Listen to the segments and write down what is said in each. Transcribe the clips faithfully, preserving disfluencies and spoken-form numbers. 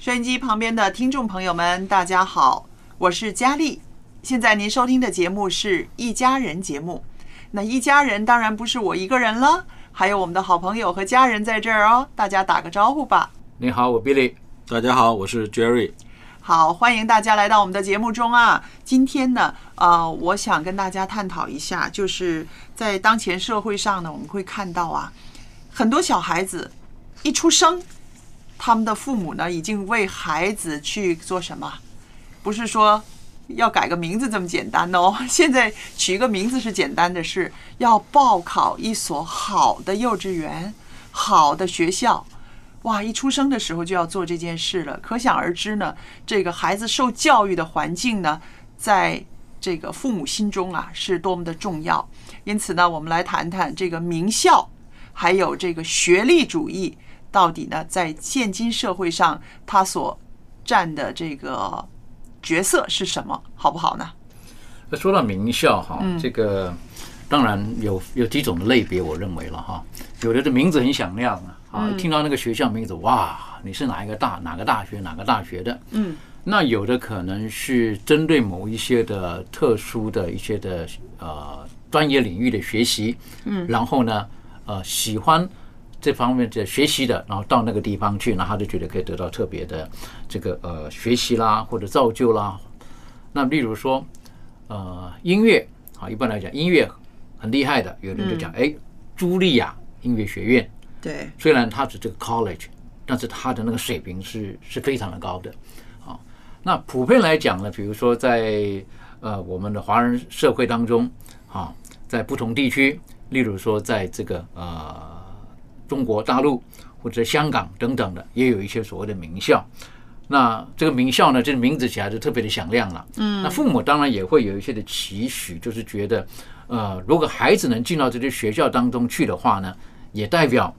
收音机旁边的听众朋友们，大家好，我是佳丽。现在您收听的节目是一家人节目。那一家人当然不是我一个人了，还有我们的好朋友和家人在这儿哦，大家打个招呼吧。你好，我 Billy。 大家好，我是 Jerry。 好，欢迎大家来到我们的节目中啊。今天呢呃，我想跟大家探讨一下，就是在当前社会上呢，我们会看到啊，很多小孩子一出生，他们的父母呢已经为孩子去做什么，不是说要改个名字这么简单哦。现在取一个名字是简单的事，要报考一所好的幼稚园、好的学校，哇，一出生的时候就要做这件事了。可想而知呢，这个孩子受教育的环境呢，在这个父母心中啊是多么的重要。因此呢，我们来谈谈这个名校还有这个学历主义到底呢，在现今社会上他所占的这个角色是什么，好不好呢？说到名校哈，这个当然有有几种类别，我认为了哈。有的的名字很响亮啊，听到那个学校名字，哇，你是哪一个大哪个大学哪个大学的？嗯，那有的可能是针对某一些的特殊的一些的呃专业领域的学习，嗯，然后呢，呃，喜欢这方面的学习的，然后到那个地方去，然后他就觉得可以得到特别的这个呃学习啦，或者造就啦。那例如说，呃，音乐啊，一般来讲音乐很厉害的，有人就讲，哎，茱莉亚音乐学院，对，虽然它是这个 college， 但是它的那个水平是是非常的高的啊。那普遍来讲呢，比如说在呃我们的华人社会当中啊，在不同地区，例如说在这个呃。中国大陆或者香港等等的，也有一些所谓的名校。那这个名校呢，这名字起来就特别的响亮了。嗯，那父母当然也会有一些的期许，就是觉得，呃，如果孩子能进到这些学校当中去的话呢，也代表，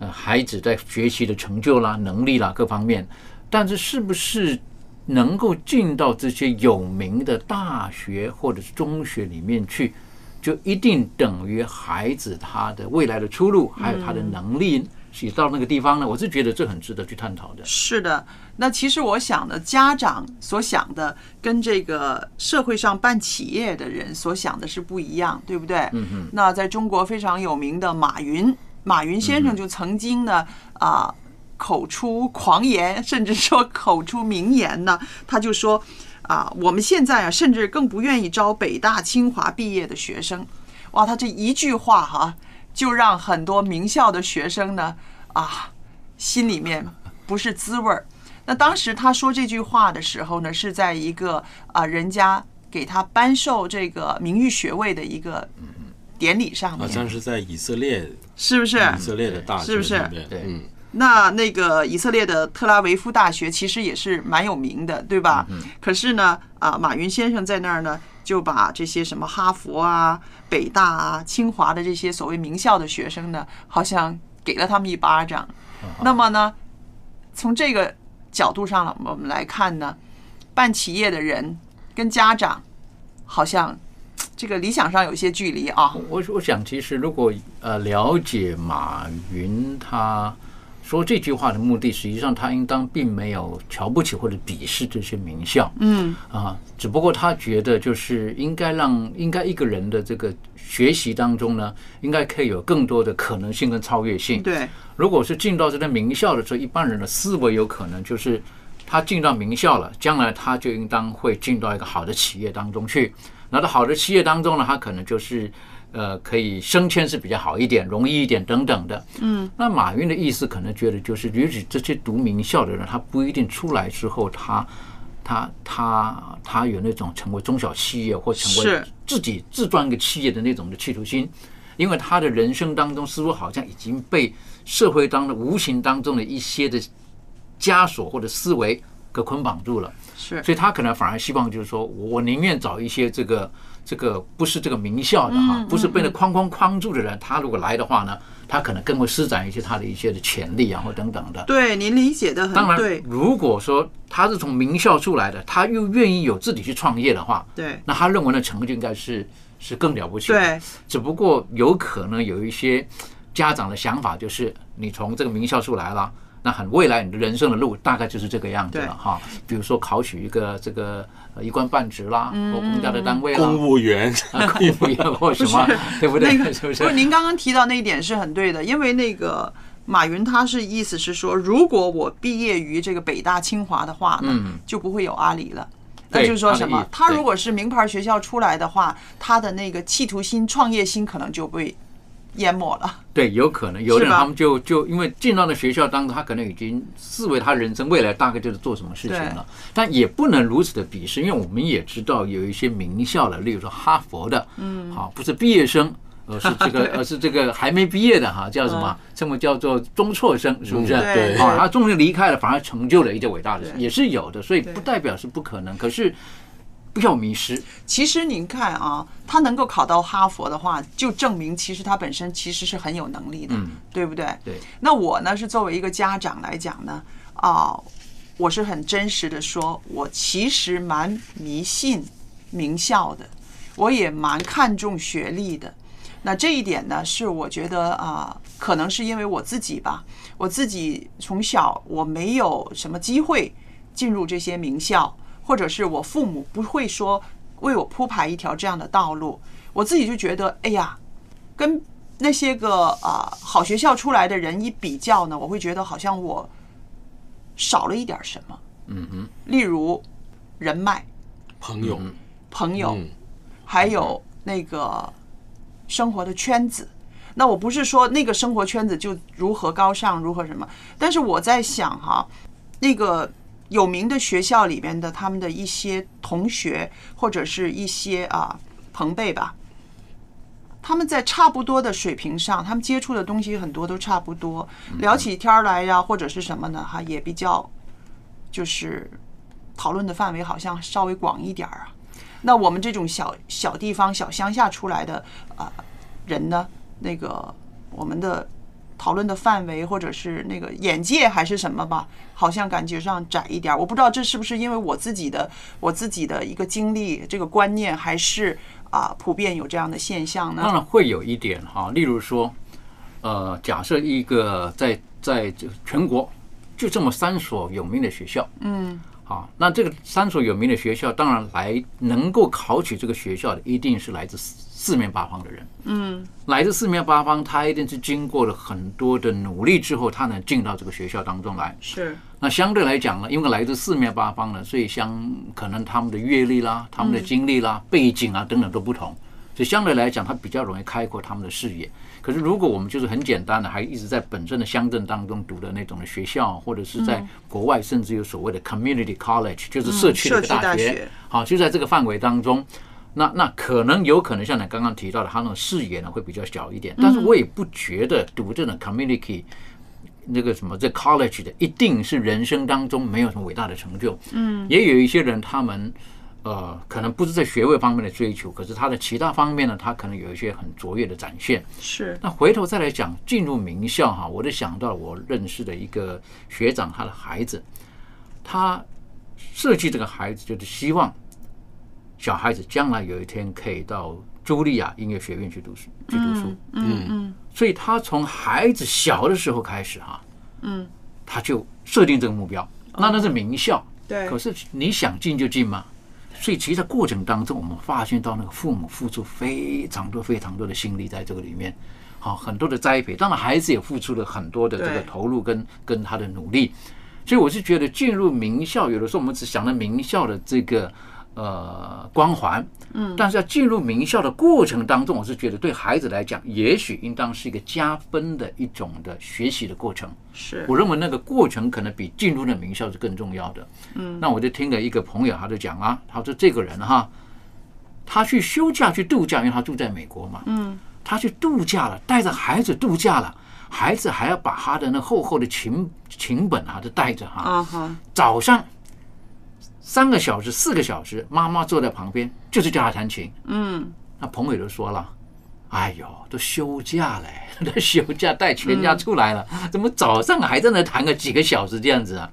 呃，孩子在学习的成就啦、能力啦各方面。但是，是不是能够进到这些有名的大学或者是中学里面去？就一定等于孩子他的未来的出路，还有他的能力是到那个地方呢？我是觉得这很值得去探讨的。是的，那其实我想的，家长所想的跟这个社会上办企业的人所想的是不一样，对不对？嗯嗯。那在中国非常有名的马云，马云先生就曾经呢啊、呃、口出狂言，甚至说口出名言呢，他就说。啊，我们现在啊，甚至更不愿意招北大、清华毕业的学生。哇，他这一句话哈、啊，就让很多名校的学生呢，啊，心里面不是滋味儿。那当时他说这句话的时候呢，是在一个啊，人家给他颁授这个名誉学位的一个典礼上面，好像是在以色列，是不是？以色列的大学，是不是？对，嗯。那那个以色列的特拉维夫大学其实也是蛮有名的，对吧？可是呢，啊，马云先生在那儿呢，就把这些什么哈佛啊、北大啊、清华的这些所谓名校的学生呢，好像给了他们一巴掌。那么呢，从这个角度上我们来看呢，办企业的人跟家长好像这个理想上有些距离啊。我我想，其实如果呃了解马云他说这句话的目的，实际上他应当并没有瞧不起或者鄙视这些名校，嗯啊，只不过他觉得就是应该让应该一个人的这个学习当中呢，应该可以有更多的可能性跟超越性。对，如果是进到这些名校的时候，一般人的思维有可能就是他进到名校了，将来他就应当会进到一个好的企业当中去。那到好的企业当中呢，他可能就是。呃，可以升迁是比较好一点，容易一点等等的。嗯，那马云的意思可能觉得就是，也许这些读名校的人，他不一定出来之后，他他他他有那种成为中小企业或成为自己自创一个企业的那种的企图心，因为他的人生当中似乎好像已经被社会当中无形当中的一些的枷锁或者思维给捆绑住了。是，所以他可能反而希望就是说我宁愿找一些这个。这个不是这个名校的哈，不是被那框框框住的人，他如果来的话呢，他可能更会施展一些他的一些的潜力啊，或等等的。对，您理解的很对。当然，如果说他是从名校出来的，他又愿意有自己去创业的话，对，那他认为的成就应该是是更了不起的。对，只不过有可能有一些家长的想法就是，你从这个名校出来了。那很未来你的人生的路大概就是这个样子了哈，比如说考取一个这个一官半职啦，或公家的单位啦，公务员、啊、公务员或什么，对不对？那个、是不是？不是，您刚刚提到那一点是很对的，因为那个马云他是意思是说，如果我毕业于这个北大清华的话呢，嗯、就不会有阿里了。那就是说什么？他如果是名牌学校出来的话，他的那个企图心、创业心可能就被。淹没了，对，有可能有的人他们就就因为进到了学校当中，他可能已经视为他人生未来大概就是做什么事情了，但也不能如此的鄙视，因为我们也知道有一些名校的，例如说哈佛的，嗯，好，不是毕业生，而是这个而是这个还没毕业的哈，叫什么？这么叫做中辍生，是不是？对，啊，他终于离开了，反而成就了一些伟大的事，也是有的，所以不代表是不可能，可是。不要迷失。其实您看啊，他能够考到哈佛的话，就证明其实他本身其实是很有能力的，嗯、对不对？对。那我呢，是作为一个家长来讲呢，啊、呃，我是很真实的说，我其实蛮迷信名校的，我也蛮看重学历的。那这一点呢，是我觉得啊、呃，可能是因为我自己吧，我自己从小我没有什么机会进入这些名校。或者是我父母不会说为我铺排一条这样的道路，我自己就觉得，哎呀，跟那些个啊、呃、好学校出来的人一比较呢，我会觉得好像我少了一点什么。嗯哼，例如人脉、朋友、朋友，嗯、还有那个生活的圈子。那我不是说那个生活圈子就如何高尚，如何什么，但是我在想哈，那个。有名的学校里面的他们的一些同学或者是一些啊朋辈吧，他们在差不多的水平上，他们接触的东西很多都差不多，聊起天来呀、啊、或者是什么呢哈，也比较就是讨论的范围好像稍微广一点啊。那我们这种小小地方小乡下出来的啊人呢，那个我们的。讨论的范围或者是那个眼界还是什么吧，好像感觉上窄一点。我不知道这是不是因为我自己的我自己的一个经历，这个观念还是啊普遍有这样的现象呢？当然会有一点哈，例如说，呃，假设一个在在全国就这么三所有名的学校，嗯，好，那这个三所有名的学校，当然来能够考取这个学校的，一定是来自。四面八方的人，嗯，来自四面八方，他一定是经过了很多的努力之后，他能进到这个学校当中来。是。那相对来讲呢，因为来自四面八方呢，所以相可能他们的阅历啦、他们的经历啦、背景啊等等都不同，所以相对来讲，他比较容易开阔他们的视野。可是如果我们就是很简单的，还一直在本身的乡镇当中读的那种的学校，或者是在国外，甚至有所谓的 community college， 就是社区的大学，好，就在这个范围当中。那那可能有可能像你刚刚提到的，他那种视野呢会比较小一点，但是我也不觉得读这种 community 那个什么这 college 的一定是人生当中没有什么伟大的成就。嗯，也有一些人他们呃可能不是在学位方面的追求，可是他的其他方面呢，他可能有一些很卓越的展现。是。那回头再来讲进入名校哈，我就想到我认识的一个学长，他的孩子，他设计这个孩子，就是希望小孩子将来有一天可以到茱莉亚音乐学院去读书，去读书。嗯嗯，所以他从孩子小的时候开始哈，嗯，他就设定这个目标。那那是名校，对，可是你想进就进吗？所以其实在过程当中，我们发现到那个父母付出非常多、非常多的心力在这个里面，好，很多的栽培，当然孩子也付出了很多的这个投入跟跟他的努力。所以我是觉得进入名校，有的时候我们只想到名校的这个呃光环，嗯，但是要进入名校的过程当中，我是觉得对孩子来讲，也许应当是一个加分的一种的学习的过程。是，我认为那个过程可能比进入的名校是更重要的。嗯，那我就听了一个朋友，他就讲啊，他说这个人哈，他去休假去度假，因为他住在美国嘛，嗯。他去度假了，带着孩子度假了，孩子还要把他的那厚厚的琴琴本啊，就带着哈。Uh-huh. 早上三个小时、四个小时，妈妈坐在旁边，就是教他弹琴。嗯，那朋友就说了：“哎呦，都休假了、欸，都休假带全家出来了，嗯、怎么早上还在那弹个几个小时这样子啊？”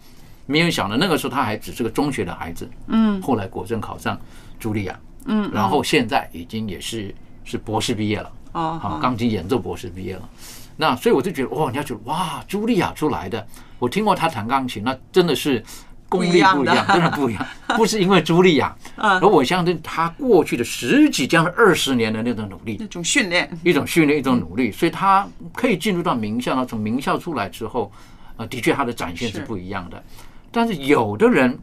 没人想到那个时候他还只是个中学的孩子。嗯，后来果真考上茱莉亚。嗯，然后现在已经也是是博士毕业了。哦，钢琴演奏博士毕业了，那所以我就觉得，哇，人家觉得哇，茱莉亚出来的，我听过他弹钢琴，那真的是功力不一样，真的不一样，不是因为茱莉亚，而我相信他过去的十几将近二十年的那种努力，那种训练，一种训练，一种努力，所以他可以进入到名校，从名校出来之后，呃，的确他的展现是不一样的，但是有的人。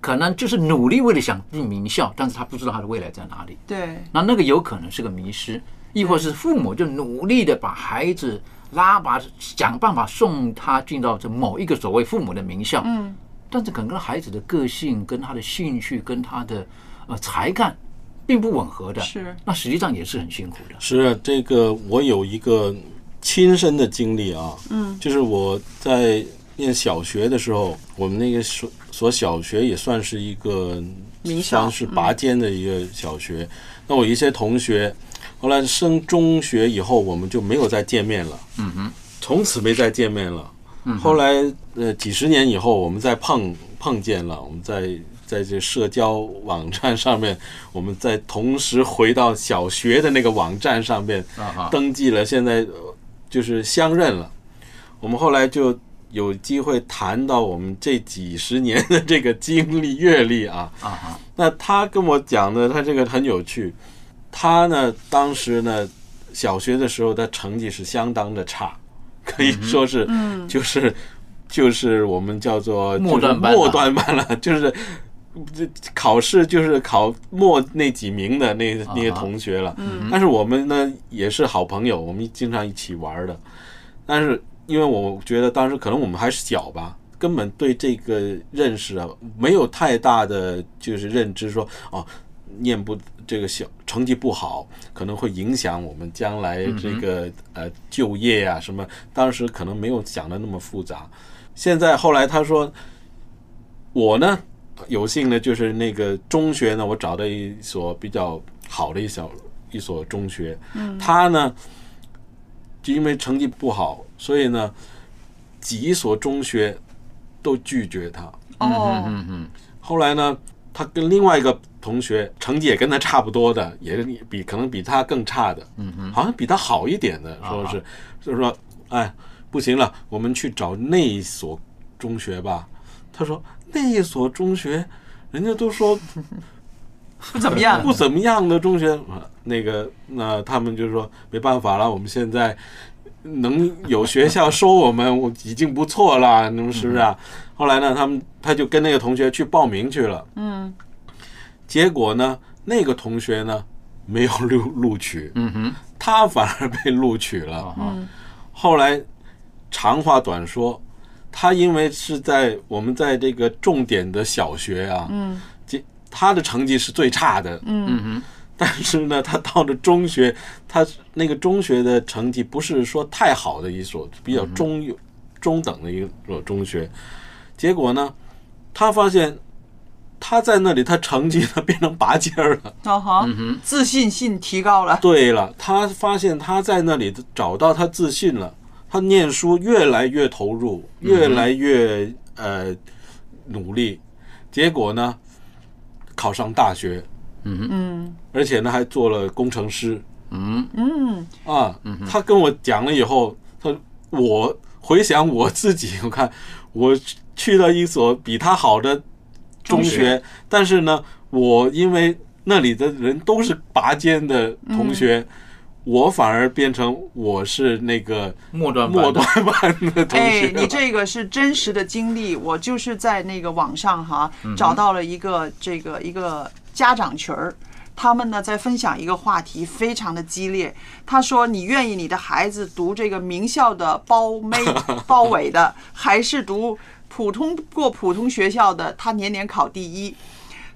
可能就是努力为了想进名校，但是他不知道他的未来在哪里。对，那那个有可能是个迷失，亦或是父母就努力的把孩子拉拔，想办法送他进到这某一个所谓父母的名校。嗯，但是可能跟孩子的个性、跟他的兴趣、跟他的呃才干，并不吻合的。是，那实际上也是很辛苦的。是这个，我有一个亲身的经历啊，嗯，就是我在念小学的时候，我们那个所。所小学也算是一个像是拔尖的一个小学、嗯、那我一些同学后来升中学以后我们就没有再见面了，嗯哼，从此没再见面了、嗯、后来呃几十年以后我们再碰碰见了，我们在在这社交网站上面，我们在同时回到小学的那个网站上面登记了，现在就是相认了，我们后来就有机会谈到我们这几十年的这个经历阅历啊，那他跟我讲的，他这个很有趣。他呢，当时呢，小学的时候，他成绩是相当的差，可以说是，就是，就是我们叫做末端班，末端班了，就是考试就是考末那几名的那那些同学了。但是我们呢，也是好朋友，我们经常一起玩的，但是。因为我觉得当时可能我们还是小吧，根本对这个认识啊没有太大的就是认知说，说哦，念不这个小成绩不好，可能会影响我们将来这个呃就业啊什么。当时可能没有想的那么复杂。现在后来他说，我呢有幸呢就是那个中学呢，我找到一所比较好的一所一所中学，他呢就因为成绩不好。所以呢，几所中学都拒绝他。哦，嗯嗯。后来呢，他跟另外一个同学，成绩也跟他差不多的，也比可能比他更差的，嗯嗯，好像比他好一点的，说是，就说，哎，不行了，我们去找那一所中学吧。他说那一所中学，人家都说不怎么样，不怎么样的中学，那个那他们就说没办法了，我们现在。能有学校收我们，我已经不错了，你们是不是啊？后来呢，他们他就跟那个同学去报名去了，嗯，结果呢，那个同学呢没有录录取，嗯哼，他反而被录取了，嗯，后来长话短说，他因为是在我们在这个重点的小学啊，嗯，他的成绩是最差的，嗯哼。但是呢，他到了中学，他那个中学的成绩不是说太好的一所，比较中中等的一所中学。结果呢，他发现他在那里，他成绩呢变成拔尖儿了，哦哈，自信心提高了。对了，他发现他在那里找到他自信了，他念书越来越投入，越来越呃努力。结果呢考上大学，嗯嗯，而且呢还做了工程师，嗯嗯啊，他跟我讲了以后，他我回想我自己，我看我去了一所比他好的中学，但是呢我因为那里的人都是拔尖的同学，嗯，我反而变成我是那个末端末端班的同学。哎，你这个是真实的经历，我就是在那个网上哈找到了一个这个一个家长群儿，他们呢在分享一个话题，非常的激烈。他说：“你愿意你的孩子读这个名校的包妹包尾的，还是读普通过普通学校的？他年年考第一。”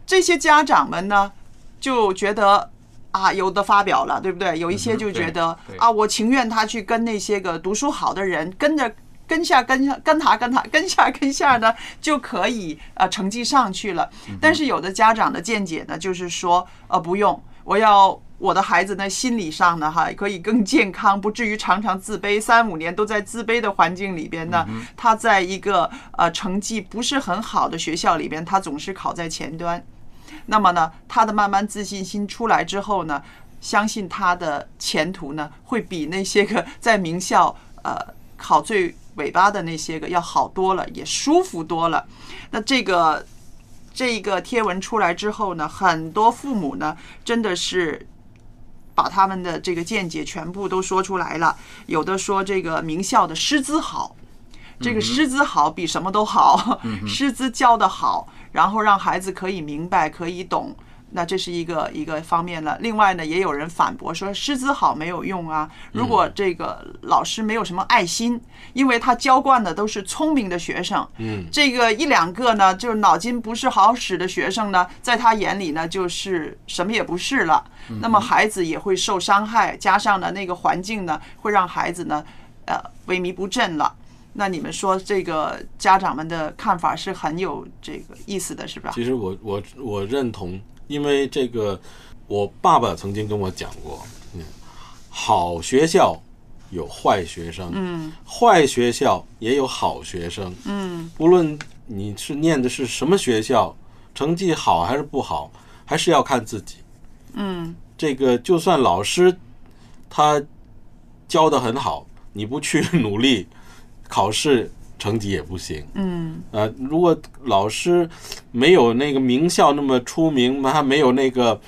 这些家长们呢就觉得。啊，有的发表了，对不对？有一些就觉得，嗯，啊，我情愿他去跟那些个读书好的人跟着跟下跟下跟他跟他跟下跟下呢，就可以呃成绩上去了。但是有的家长的见解呢，就是说，呃，不用，我要我的孩子呢心理上呢哈可以更健康，不至于常常自卑，三五年都在自卑的环境里边呢，他在一个呃成绩不是很好的学校里边，他总是考在前端。那么呢，他的慢慢自信心出来之后呢，相信他的前途呢会比那些个在名校呃考最尾巴的那些个要好多了，也舒服多了。那这个这个贴文出来之后呢，很多父母呢真的是把他们的这个见解全部都说出来了，有的说这个名校的师资好。这个师资好比什么都好，师资教得好，然后让孩子可以明白可以懂，那这是一个一个方面了。另外呢，也有人反驳说师资好没有用啊，如果这个老师没有什么爱心，因为他教惯的都是聪明的学生，这个一两个呢就是脑筋不是好使的学生呢，在他眼里呢就是什么也不是了，那么孩子也会受伤害，加上呢那个环境呢会让孩子呢呃萎靡不振了。那你们说这个家长们的看法是很有这个意思的，是吧？其实我我我认同，因为这个我爸爸曾经跟我讲过，嗯，好学校有坏学生，嗯，坏学校也有好学生，嗯，不论你是念的是什么学校，成绩好还是不好，还是要看自己，嗯，这个就算老师他教得很好，你不去努力。考试成绩也不行，嗯，呃，如果老师没有那个名校那么出名，他没有那个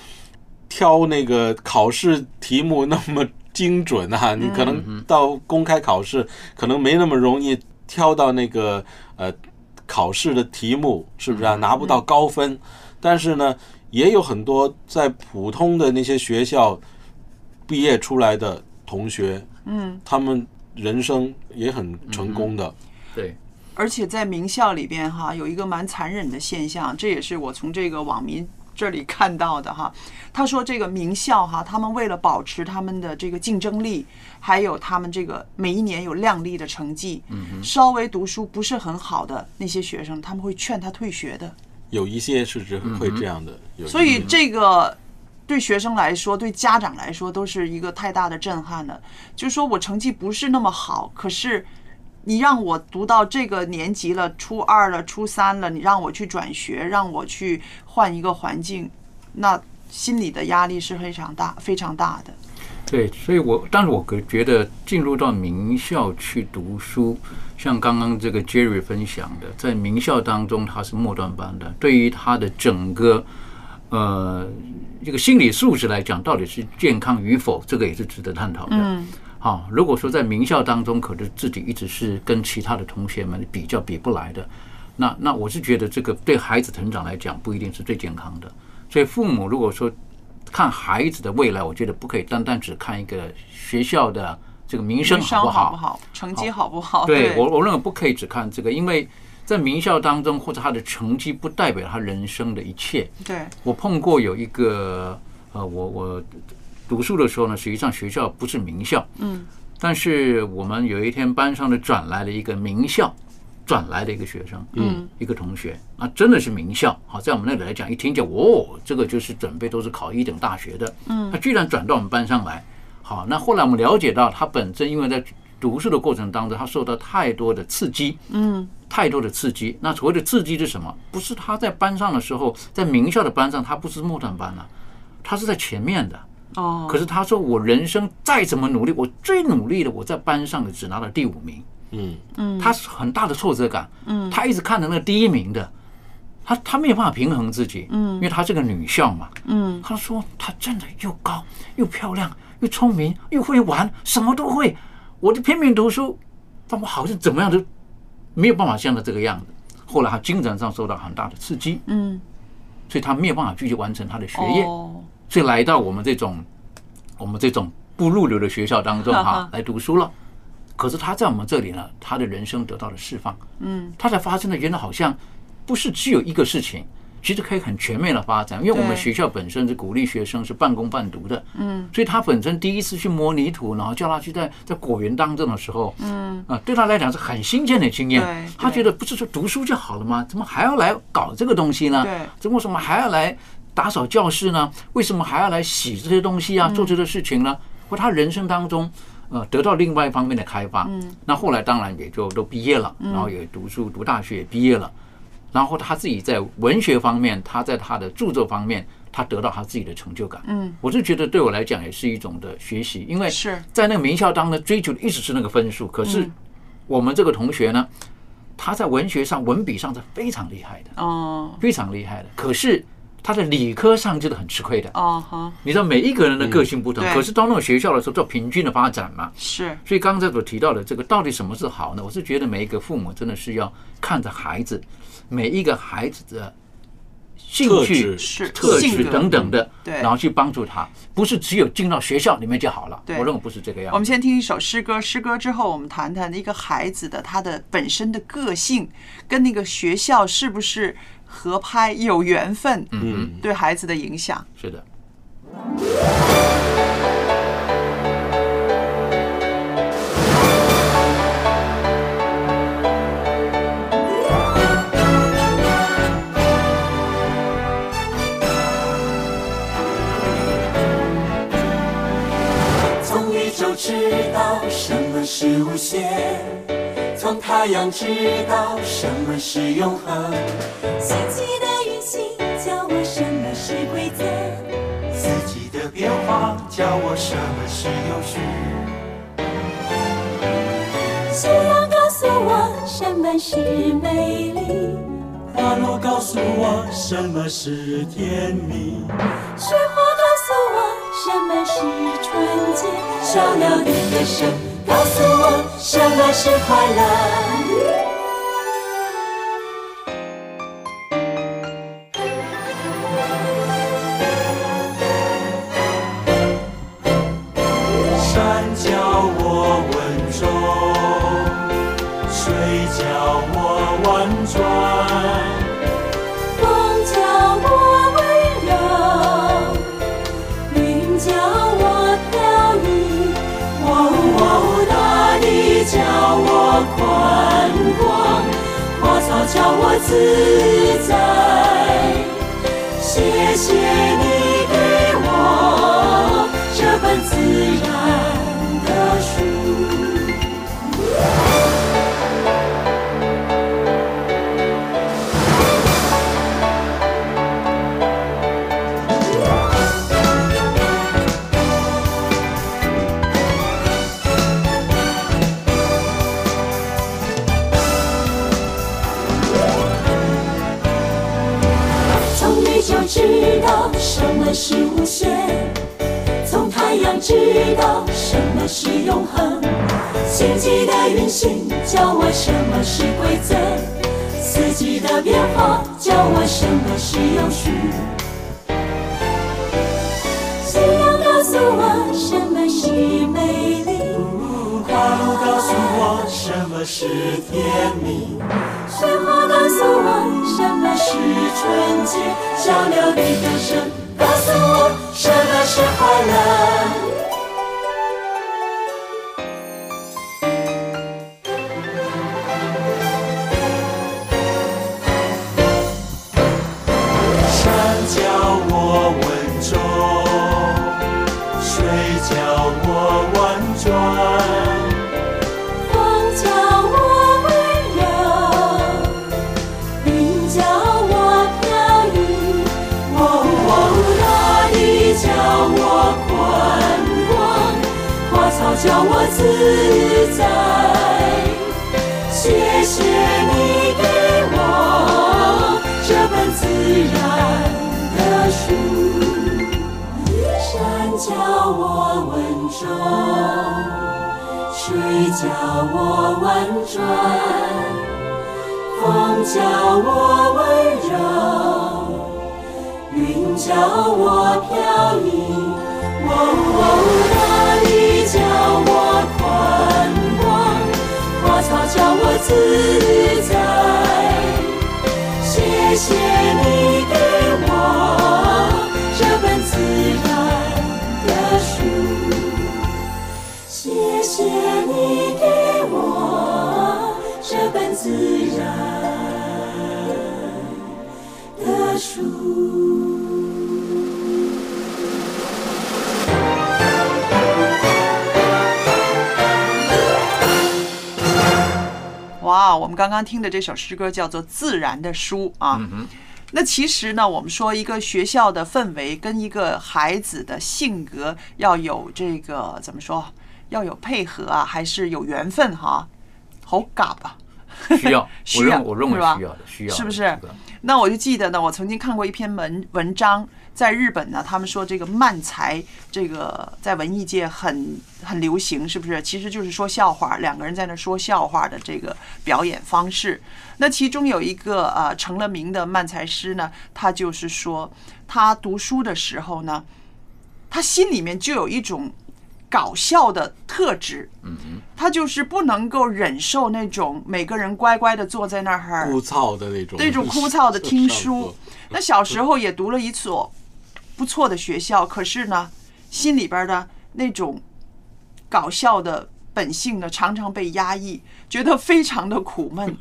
挑那个考试题目那么精准啊，你可能到公开考试可能没那么容易挑到那个呃考试的题目，是不是啊？拿不到高分，但是呢，也有很多在普通的那些学校毕业出来的同学，嗯，他们。人生也很成功的，嗯，对。而且在名校里边哈，有一个蛮残忍的现象，这也是我从这个网民这里看到的哈。他说这个名校哈，他们为了保持他们的这个竞争力，还有他们这个每一年有亮丽的成绩，嗯，稍微读书不是很好的那些学生，他们会劝他退学的。有一些是会这样的，嗯，所以这个。对学生来说，对家长来说，都是一个太大的震撼了。就是说我成绩不是那么好，可是你让我读到这个年级了，初二了，初三了，你让我去转学，让我去换一个环境，那心理的压力是非常大、非常大的。对，所以我，但是我觉得进入到名校去读书，像刚刚这个 Jerry 分享的，在名校当中他是末端班的，对于他的整个。呃，这个心理素质来讲，到底是健康与否，这个也是值得探讨的。嗯，好，如果说在名校当中，可能自己一直是跟其他的同学们比较比不来的，那那我是觉得这个对孩子成长来讲，不一定是最健康的。所以父母如果说看孩子的未来，我觉得不可以单单只看一个学校的这个名声好不好，好不好成绩好不好？对我，我认为不可以只看这个，因为。在名校当中，或者他的成绩不代表他人生的一切。对，我碰过有一个，呃，我我读书的时候呢，实际上学校不是名校，嗯，但是我们有一天班上的转来了一个名校转来的一个学生，嗯，一个同学啊，真的是名校。好，在我们那里来讲，一听就哦，这个就是准备都是考一等大学的，嗯，他居然转到我们班上来。好，那后来我们了解到，他本身因为在读书的过程当中，他受到太多的刺激，嗯。太多的刺激。那所谓的刺激是什么？不是他在班上的时候，在名校的班上，他不是末段班啊，他是在前面的。哦，可是他说我人生再怎么努力，我最努力的，我在班上只拿了第五名。嗯嗯，他是很大的挫折感。嗯，他一直看着那个第一名的。他他没有办法平衡自己，因为他是个女校嘛，嗯，他说他真的又高又漂亮又聪明又会玩，什么都会，我就拼命读书，但我好像怎么样都没有办法像他这个样子。后来他精神上受到很大的刺激，嗯，所以他没有办法继续完成他的学业，所以来到我们这种我们这种不入流的学校当中哈来读书了。可是他在我们这里呢，他的人生得到了释放，嗯，他才发现了原来好像。不是只有一个事情，其实可以很全面的发展，因为我们学校本身是鼓励学生是半工半读的，嗯，所以他本身第一次去摸泥土，然后叫他去在在果园当中的时候，嗯，啊，对他来讲是很新鲜的经验，他觉得不是说读书就好了吗？怎么还要来搞这个东西呢？对，为什么还要来打扫教室呢？为什么还要来洗这些东西啊？做这些事情呢？或他人生当中。呃，得到另外一方面的开发，嗯，那后来当然也就都毕业了，然后也读书读大学也毕业了。然后他自己在文学方面，他在他的著作方面，他得到他自己的成就感。嗯，我是觉得对我来讲也是一种的学习，因为在那个名校当中追求的一直是那个分数。可是我们这个同学呢，他在文学上、文笔上是非常厉害的，哦，非常厉害的。可是他在理科上就是很吃亏的。哦，你知道每一个人的个性不同，可是到那种学校的时候做平均的发展嘛。是，所以刚才所提到的这个到底什么是好呢？我是觉得每一个父母真的是要看着孩子。每一个孩子的兴趣、特质等等的，然后去帮助他，不是只有进到学校里面就好了。我认为不是这个样子。我们先听一首诗歌，诗歌之后我们谈谈一个孩子的他的本身的个性跟那个学校是不是合拍、有缘分，嗯，对孩子的影响。是的。知道什么是无限，从太阳知道什么是永恒。星际的运行教我什么是规则，四季的变化教我什么是有序。夕阳告诉我什么是美丽，花落告诉我什么是甜蜜，雪花。告诉我什么是纯洁，小鸟的歌声告诉我什么是快乐。山教我稳重，水教我婉转。教我宽广，花草教我自在。谢谢你给我这本自然的知道什么是无限，从太阳知道什么是永恒。星际的运行教我什么是规则，四季的变化教我什么是有序。夕阳告诉我什么是美丽，花露告诉我什么是甜蜜，雪花告诉我什么是纯洁，小鸟的歌声告诉我什么是快乐。山教我稳重，水教我婉转，风教我温柔。叫我自在。谢谢你给我这本自然的书，山教我稳重，水教我婉转，风教我温柔，云教我飘逸。 哦哦，大地叫我宽广，花草叫我自在。谢谢你给我这本自然的书，谢谢你给我这本自然的书。 哇， wow, 我们刚刚听的这首诗歌叫做《自然的书》啊。嗯、那其实呢，我们说一个学校的氛围跟一个孩子的性格要有这个怎么说，要有配合啊，还是有缘分哈、啊，好尬吧？需要，需要，我认为需要的，需要，是不是？那我就记得呢，我曾经看过一篇文文章，在日本呢，他们说这个漫才这个在文艺界很很流行，是不是？其实就是说笑话，两个人在那说笑话的这个表演方式。那其中有一个呃成了名的漫才师呢，他就是说他读书的时候呢，他心里面就有一种搞笑的特质，嗯，他就是不能够忍受那种每个人乖乖的坐在那儿枯燥的那种，那种枯燥的听书。那小时候也读了一所不错的学校，可是呢，心里边的那种搞笑的本性呢，常常被压抑，觉得非常的苦闷。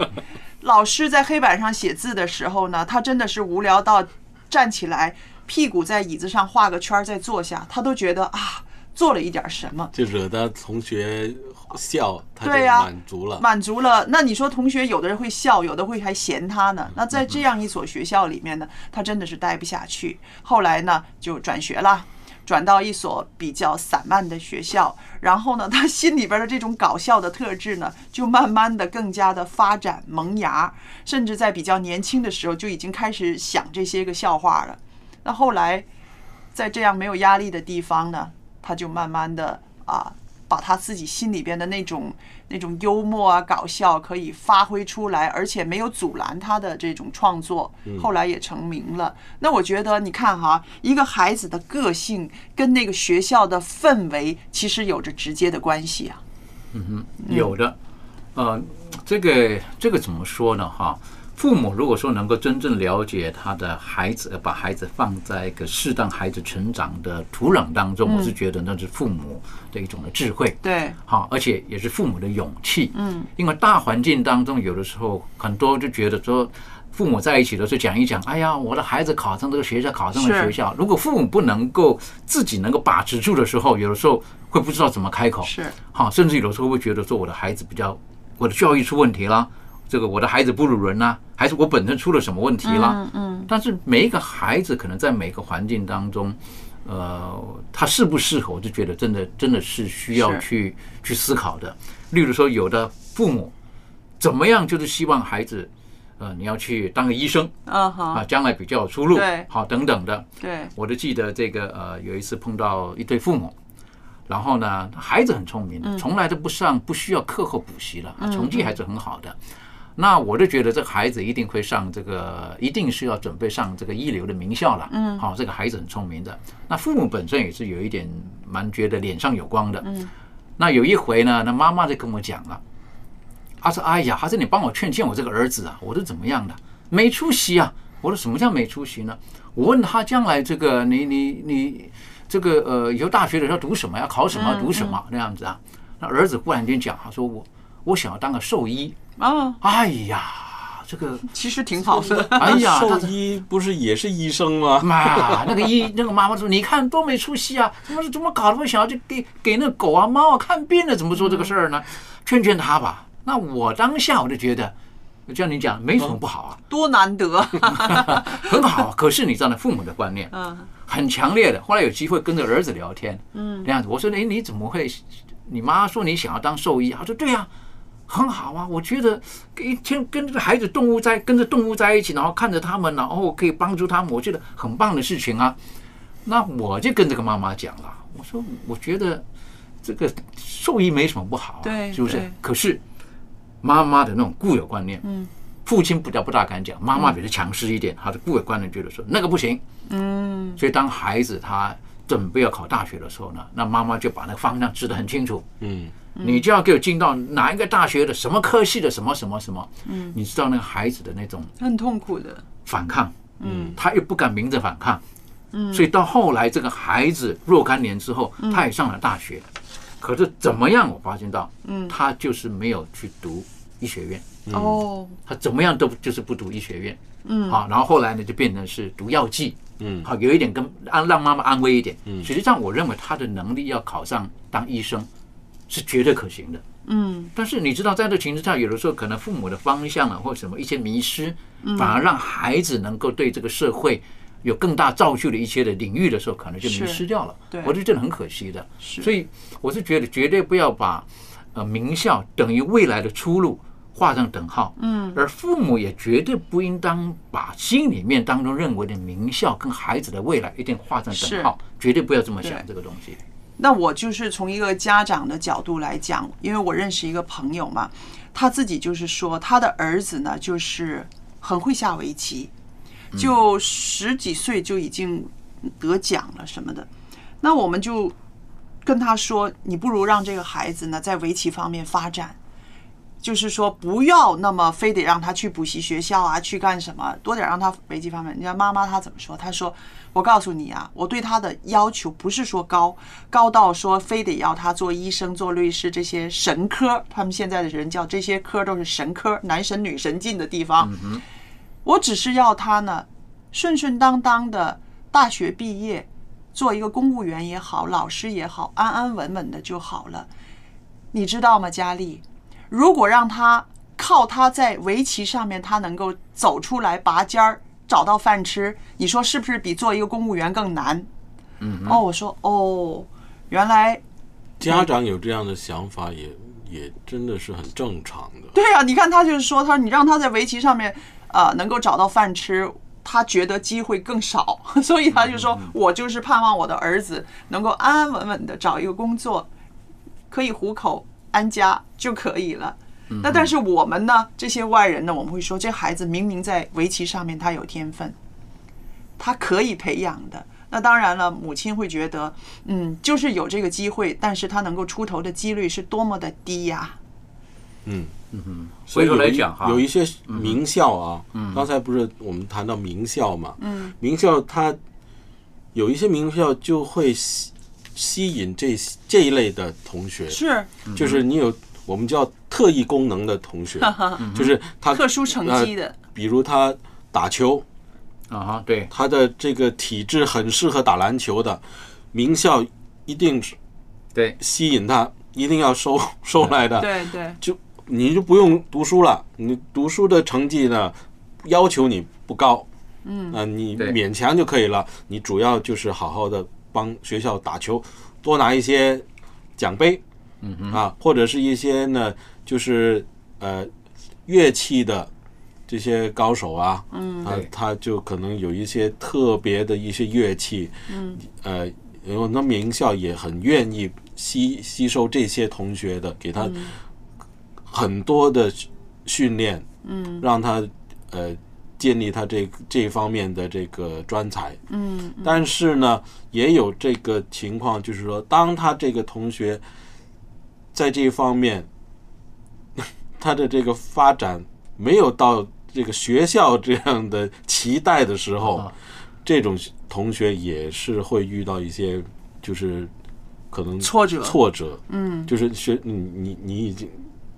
老师在黑板上写字的时候呢，他真的是无聊到站起来，屁股在椅子上画个圈再坐下，他都觉得啊。 做了一点什么，就惹得同学笑，他就满足了、啊，满足了。那你说，同学有的人会笑，有的会还嫌他呢。那在这样一所学校里面呢，他真的是待不下去。后来呢，就转学了，转到一所比较散漫的学校。然后呢，他心里边的这种搞笑的特质呢，就慢慢的更加的发展萌芽，甚至在比较年轻的时候就已经开始想这些个笑话了。那后来，在这样没有压力的地方呢？ 他就慢慢的啊，把他自己心里边的那种那种幽默啊、搞笑可以发挥出来，而且没有阻拦他的这种创作，后来也成名了。那我觉得，你看哈，一个孩子的个性跟那个学校的氛围其实有着直接的关系啊。嗯哼，有的。呃，这个这个怎么说呢？哈，父母如果说能够真正了解他的孩子，把孩子放在一个适当孩子成长的土壤当中，我是觉得那是父母的一种的智慧，对，好，而且也是父母的勇气，嗯，因为大环境当中有的时候很多就觉得说，父母在一起的时候讲一讲，哎呀，我的孩子考上这个学校，考上了学校，如果父母不能够自己能够把持住的时候，有的时候会不知道怎么开口，是，好，甚至有的时候会觉得说我的孩子比较，我的教育出问题啦。 这个我的孩子不如人啦、啊，还是我本身出了什么问题啦？嗯，但是每一个孩子可能在每个环境当中，呃，他适不适合，我就觉得真的真的是需要去去思考的。例如说，有的父母怎么样，就是希望孩子，呃，你要去当个医生啊，将来比较有出路，好等等的。对，我就记得这个呃，有一次碰到一对父母。 然后呢，孩子很聪明的，从来都不上不需要课后补习了，成绩还是很好的。那我就觉得这个孩子一定会上这个，一定是要准备上这个一流的名校了。嗯，好，这个孩子很聪明的。那父母本身也是有一点蛮觉得脸上有光的。嗯，那有一回呢，那妈妈就跟我讲了，她说：“哎呀，还是你帮我劝劝我这个儿子啊，我是怎么样的，没出息啊。”我说：“什么叫没出息呢？”我问他将来这个你你你。 这个呃，以后大学的要读什么，要考什么，读什么那样子啊？那儿子忽然间讲，他说我我想要当个兽医啊！哎呀，这个其实挺好的。哎呀，兽医不是也是医生吗？妈，那个医那个妈妈说，你看多没出息啊！怎么怎么搞的？我想要去给给那狗啊猫啊看病了，怎么做这个事儿呢？劝劝他吧。那我当下我就觉得，我叫你讲没什么不好啊，多难得，很好。可是你知道呢，父母的观念，嗯。 很强烈的，后来有机会跟着儿子聊天，嗯，那样子，我说，哎，你怎么会你妈说你想要当兽医，他说对呀、啊，很好啊，我觉得一天跟这个孩子动物在跟着动物在一起，然后看着他们，然后可以帮助他们，我觉得很棒的事情啊。那我就跟这个妈妈讲了，我说我觉得这个兽医没什么不好、啊，对，是不是？可是妈妈的那种固有观念，嗯。父亲比较不大敢讲，妈妈比较强势一点，他的固有观念觉得说那个不行，嗯，所以当孩子他准备要考大学的时候呢，那妈妈就把那个方向指得很清楚，嗯，你就要给我进到哪一个大学的什么科系的什么什么什么，嗯，你知道那个孩子的那种很痛苦的反抗，嗯，他又不敢明着反抗，嗯，所以到后来这个孩子若干年之后，他也上了大学，可是怎么样我发现到，嗯，他就是没有去读医学院。哦、嗯，他怎么样都就是不读医学院，嗯，好、啊，然后后来呢就变成是读药剂，嗯，好、啊，有一点跟让妈妈安慰一点，嗯，实际上我认为他的能力要考上当医生是绝对可行的，嗯，但是你知道在这情况下，有的时候可能父母的方向啊或什么一些迷失，反而让孩子能够对这个社会有更大造就的一些的领域的时候，可能就迷失掉了，对，我就觉得很可惜的，所以我是觉得绝对不要把呃名校等于未来的出路。画上等号，嗯，而父母也绝对不应当把心里面当中认为的名校跟孩子的未来一定画上等号，绝对不要这么想这个东西。那我就是从一个家长的角度来讲，因为我认识一个朋友嘛，他自己就是说他的儿子呢就是很会下围棋，就十几岁就已经得奖了什么的，那我们就跟他说，你不如让这个孩子呢在围棋方面发展。就是说不要那么非得让他去补习学校啊，去干什么，多点让他围棋方面。你看妈妈她怎么说，她说我告诉你啊，我对他的要求不是说高高到说非得要他做医生做律师，这些神科，他们现在的人叫这些科都是神科，男神女神进的地方，我只是要他呢顺顺当当的大学毕业，做一个公务员也好，老师也好，安安稳稳的就好了。你知道吗，佳丽，如果让他靠他在围棋上面他能够走出来拔尖儿，找到饭吃，你说是不是比做一个公务员更难？嗯，哦，我说哦，原来家长有这样的想法也也真的是很正常的。对啊，你看他就是说，他说你让他在围棋上面呃能够找到饭吃，他觉得机会更少，所以他就说我就是盼望我的儿子能够安安稳稳的找一个工作，可以糊口。安家就可以了。那但是我们呢，这些外人呢，我们会说这孩子明明在围棋上面他有天分，他可以培养的。那当然了，母亲会觉得，嗯，就是有这个机会，但是他能够出头的几率是多么的低呀、啊。嗯嗯，所以来讲哈，有一些名校啊，嗯、刚才不是我们谈到名校嘛，嗯，名校它有一些名校就会。吸引这这一类的同学是，就是你有我们叫特异功能的同学，就是他特殊成绩的，比如他打球啊，对，他的这个体质很适合打篮球的，名校一定是对吸引他，一定要收收来的，对对，就你就不用读书了，你读书的成绩呢要求你不高，嗯啊，你勉强就可以了，你主要就是好好的。帮学校打球，多拿一些奖杯，嗯啊，或者是一些呢，就是呃乐器的这些高手啊，嗯，啊，他就可能有一些特别的一些乐器，嗯，呃，然后那名校也很愿意吸吸收这些同学的，给他很多的训练，嗯，让他呃。建立他这这方面的这个专才，嗯，但是呢，也有这个情况，就是说，当他这个同学在这方面他的这个发展没有到这个学校这样的期待的时候，这种同学也是会遇到一些就是可能挫折，挫折，嗯，就是学你你你已经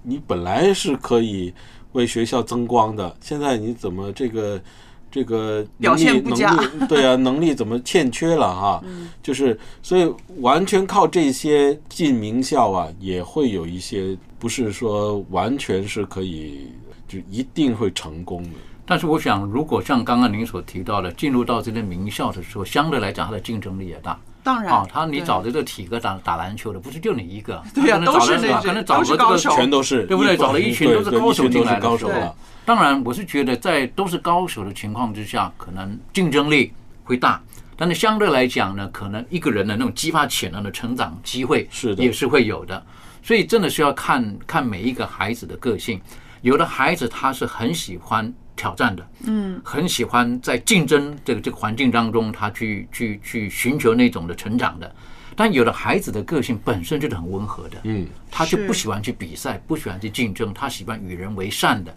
你本来是可以。为学校增光的，现在你怎么这个这个表现不佳？对啊，能力怎么欠缺了哈？嗯、就是所以完全靠这些进名校啊，也会有一些不是说完全是可以就一定会成功的。但是我想，如果像刚刚您所提到的，进入到这些名校的时候，相对来讲，它的竞争力也大。当然啊，他你找的这体格打打篮球的，不是就你一个，对呀，都是这些，可能找了高手，全都是，对不对？找了一群都是高手进来的。当然，我是觉得在都是高手的情况之下，可能竞争力会大。但是相对来讲呢，可能一个人的那种激发潜能的成长机会也是会有的，所以真的是要看看每一个孩子的个性。有的孩子他是很喜欢挑战的，嗯，很喜欢在竞争这个这个环境当中，他去去去寻求那种的成长的。但有的孩子的个性本身就是很温和的，嗯，他就不喜欢去比赛，不喜欢去竞争，他喜欢与人为善的。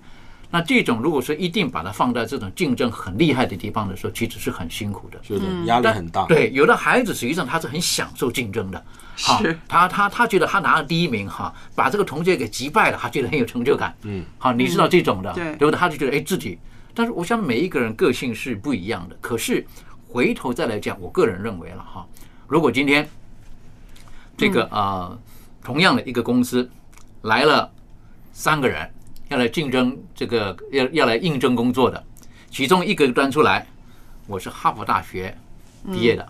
那这种如果说一定把它放在这种竞争很厉害的地方的时候，其实是很辛苦的，是的，压力很大。对，有的孩子实际上他是很享受竞争的，好，他他他觉得他拿了第一名哈，把这个同学给击败了，他觉得很有成就感。嗯，好，你知道这种的，对不对？他就觉得哎自己，但是我想每一个人个性是不一样的。可是回头再来讲，我个人认为了哈，如果今天这个啊、呃、同样的一个公司来了三个人。要来竞争这个要要来应征工作的，其中一个端出来，我是哈佛大学毕业的，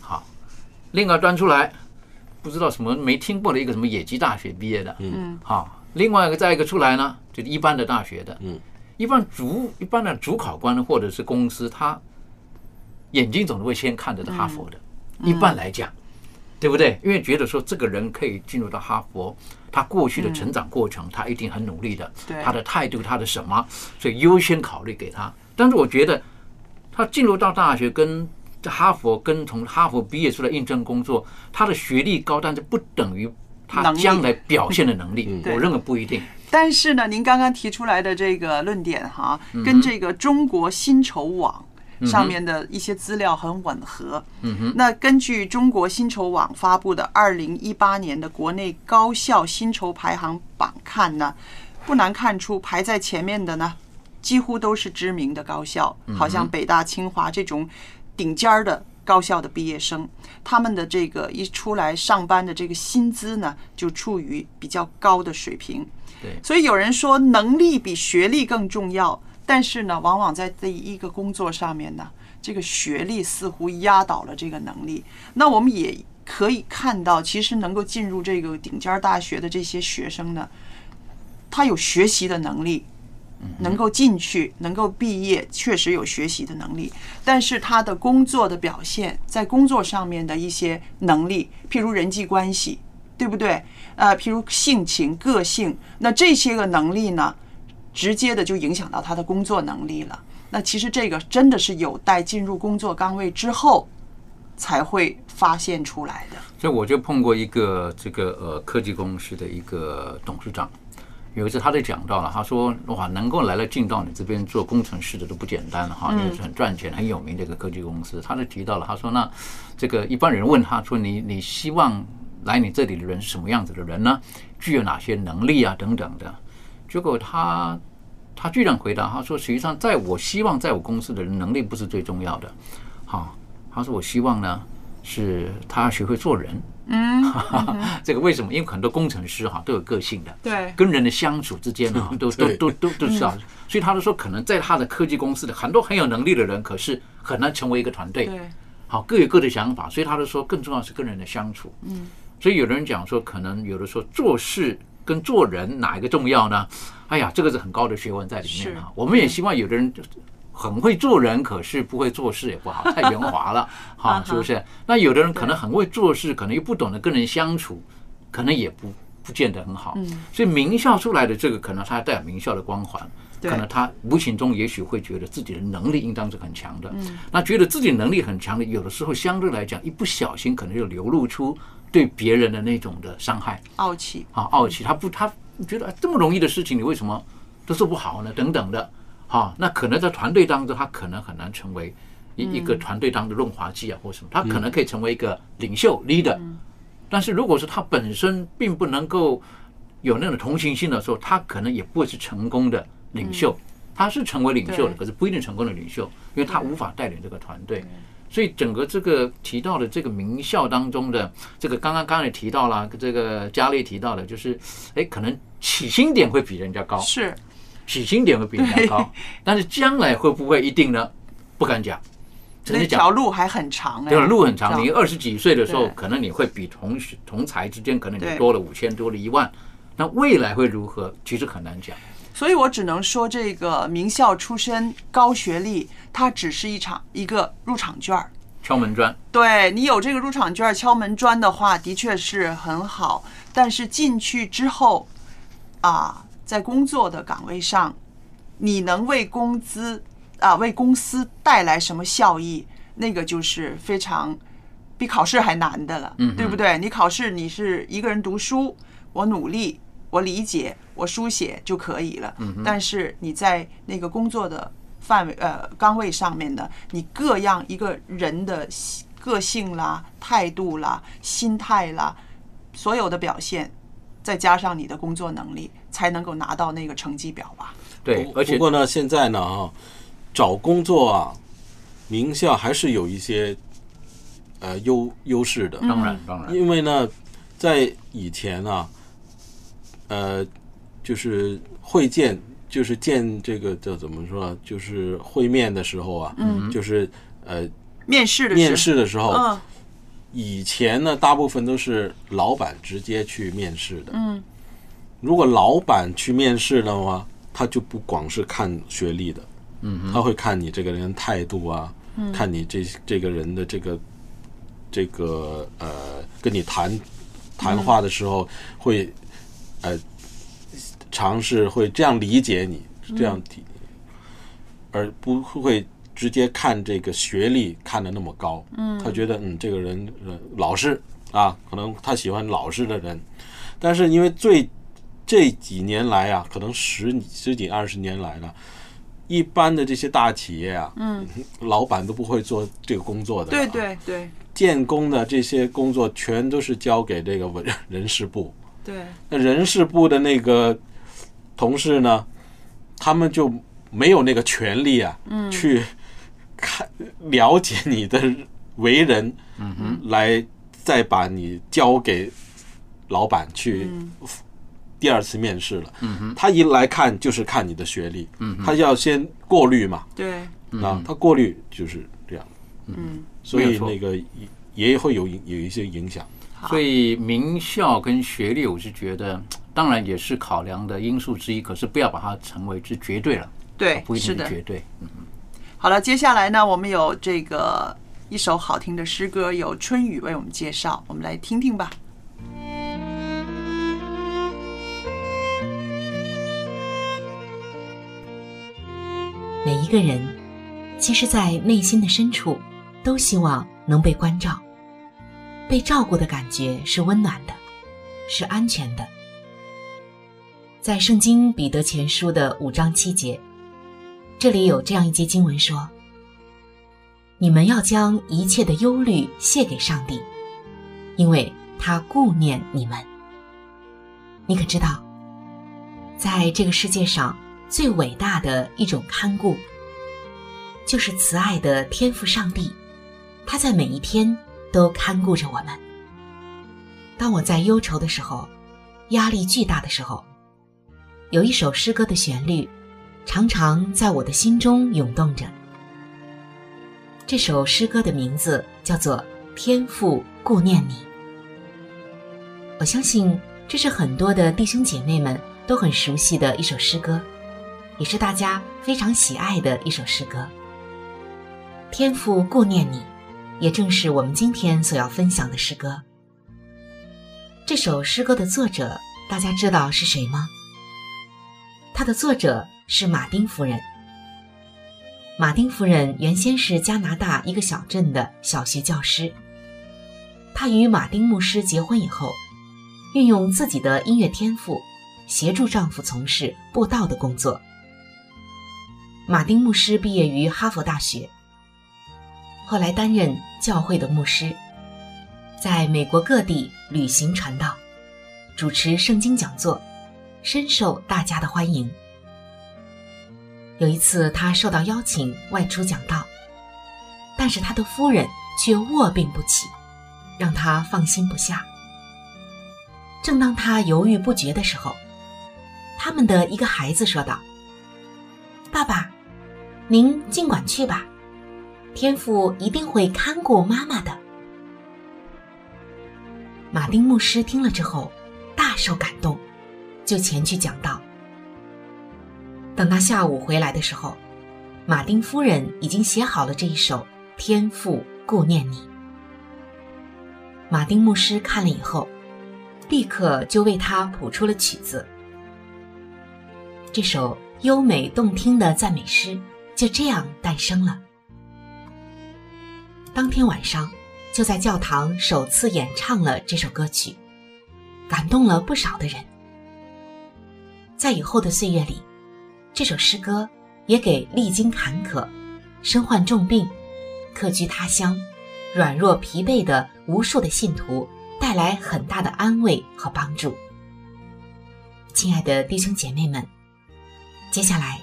好，另外端出来不知道什么没听过的一个什么野鸡大学毕业的，嗯，好，另外一个再一个出来呢，就是一般的大学的，嗯，一般主一般的主考官或者是公司，他眼睛总是会先看着哈佛的，一般来讲，对不对？因为觉得说这个人可以进入到哈佛。他过去的成长过程，他一定很努力的，他的态度，他的什么，所以优先考虑给他。但是我觉得，他进入到大学跟哈佛跟从哈佛毕业出来应征工作，他的学历高，但是不等于他将来表现的能力，我认为不一定。但是呢，您刚刚提出来的这个论点哈，跟这个中国薪酬网上面的一些资料很吻合。嗯，那根据中国薪酬网发布的二零一八年的国内高校薪酬排行榜看呢，不难看出排在前面的呢，几乎都是知名的高校，好像北大、清华这种顶尖儿的高校的毕业生，他们的这个一出来上班的这个薪资呢，就处于比较高的水平。对，所以有人说能力比学历更重要。但是呢，往往在这一个工作上面呢，这个学历似乎压倒了这个能力。那我们也可以看到，其实能够进入这个顶尖大学的这些学生呢，他有学习的能力，能够进去，能够毕业，确实有学习的能力。但是他的工作的表现，在工作上面的一些能力，譬如人际关系，对不对？呃，譬如性情、个性，那这些个能力呢？直接的就影响到他的工作能力了。那其实这个真的是有待进入工作岗位之后才会发现出来的。所以我就碰过一个这个呃科技公司的一个董事长，有一次他就讲到了，他说：“哇，能够来了进到你这边做工程师的都不简单了哈，也是很赚钱、很有名的一个科技公司。”他就提到了，他说：“那这个一般人问他说，你你希望来你这里的人是什么样子的人呢？具有哪些能力啊？等等的。”结果他他居然回答他说：“实际上，在我希望在我公司的人能力不是最重要的，好，他说我希望呢是他学会做人。嗯，这个为什么？因为很多工程师哈都有个性的，对，跟人的相处之间哈都都都都都知道，所以他就说，可能在他的科技公司的很多很有能力的人，可是很难成为一个团队，好，各有各的想法，所以他就说，更重要是跟人的相处。嗯，所以有的人讲说，可能有的说做事。”跟做人哪一个重要呢？哎呀，这个是很高的学问在里面啊。我们也希望有的人很会做人，可是不会做事也不好，太圆滑了哈，是不是？那有的人可能很会做事，可能又不懂得跟人相处，可能也不不见得很好。所以名校出来的这个，可能他带有名校的光环，可能他无形中也许会觉得自己的能力应当是很强的。那觉得自己能力很强的，有的时候相对来讲，一不小心可能就流露出。对别人的那种的伤害，傲气啊，傲气，他不，他觉得这么容易的事情，你为什么都做不好呢？等等的，哈，那可能在团队当中，他可能很难成为一一个团队当中的润滑剂啊，或什么，他可能可以成为一个领袖 leader， 但是如果是他本身并不能够有那种同情心的时候，他可能也不会是成功的领袖，他是成为领袖的，可是不一定成功的领袖，因为他无法带领这个团队。所以整个这个提到的这个名校当中的这个刚刚刚才提到了，这个嘉丽提到的，就是哎，可能起薪点会比人家高，是，洗心点会比人家高，但是将来会不会一定呢？不敢讲。那条路还很长，对，路很长。你二十几岁的时候，可能你会比同同才之间可能你多了五千，多了一万。那未来会如何？其实很难讲。所以我只能说，这个名校出身、高学历，它只是一场一个入场券、敲门砖。对，你有这个入场券、敲门砖的话，的确是很好。但是进去之后，啊，在工作的岗位上，你能为工资啊，为公司带来什么效益？那个就是非常比考试还难的了，对不对？你考试你是一个人读书，我努力，我理解，我书写就可以了。但是你在那个工作的范围呃岗位上面呢，你各样一个人的个性啦、态度啦、心态啦，所有的表现，再加上你的工作能力，才能够拿到那个成绩表吧。对，而且不过呢，现在呢啊，找工作啊，名校还是有一些呃优优势的，当然当然，因为呢，在以前啊，呃，就是会见，就是见这个叫怎么说，就是会面的时候啊，嗯，就是呃面试的面试的时候，嗯，以前呢，大部分都是老板直接去面试的，嗯，如果老板去面试的话，他就不光是看学历的。他会看你这个人态度啊，嗯，看你这这个人的这个这个呃，跟你谈谈话的时候会呃尝试会这样理解你，这样体，嗯，而不会直接看这个学历看得那么高。嗯，他觉得嗯这个人呃老实啊，可能他喜欢老实的人，但是因为最这几年来啊，可能十十几二十年来了。一般的这些大企业啊，嗯，老板都不会做这个工作的，啊，对对对，建工的这些工作全都是交给这个人事部，对，那人事部的那个同事呢，他们就没有那个权利啊，嗯，去看了解你的为人，嗯哼，来再把你交给老板去，嗯，第二次面试了，嗯，他一来看就是看你的学历，嗯，他要先过滤嘛，对，啊，他过滤就是这样，嗯，所以那个也会有有一些影响。所以名校跟学历，我是觉得当然也是考量的因素之一，可是不要把它成为是绝对了，对，不一定是绝对。嗯，好了，接下来呢，我们有这个一首好听的诗歌，由春雨为我们介绍，我们来听听吧。每一个人其实在内心的深处都希望能被关照，被照顾的感觉是温暖的，是安全的。在圣经彼得前书的五章七节，这里有这样一节经文说，你们要将一切的忧虑卸给上帝，因为他顾念你们。你可知道，在这个世界上最伟大的一种看顾，就是慈爱的天父上帝，他在每一天都看顾着我们。当我在忧愁的时候，压力巨大的时候，有一首诗歌的旋律常常在我的心中涌动着。这首诗歌的名字叫做《天父顾念你》。我相信这是很多的弟兄姐妹们都很熟悉的一首诗歌，也是大家非常喜爱的一首诗歌。天父顾念你，也正是我们今天所要分享的诗歌。这首诗歌的作者，大家知道是谁吗？他的作者是马丁夫人。马丁夫人原先是加拿大一个小镇的小学教师。她与马丁牧师结婚以后，运用自己的音乐天赋，协助丈夫从事布道的工作。马丁牧师毕业于哈佛大学，后来担任教会的牧师，在美国各地旅行传道，主持圣经讲座，深受大家的欢迎。有一次他受到邀请外出讲道，但是他的夫人却卧病不起，让他放心不下。正当他犹豫不决的时候，他们的一个孩子说道，爸爸，您尽管去吧，天父一定会看顾妈妈的。”马丁牧师听了之后大受感动，就前去讲道。等他下午回来的时候，马丁夫人已经写好了这一首《天父顾念你》。马丁牧师看了以后，立刻就为他谱出了曲子。这首优美动听的赞美诗就这样诞生了。当天晚上就在教堂首次演唱了这首歌曲，感动了不少的人。在以后的岁月里，这首诗歌也给历经坎坷、身患重病、客居他乡、软弱疲惫的无数的信徒带来很大的安慰和帮助。亲爱的弟兄姐妹们，接下来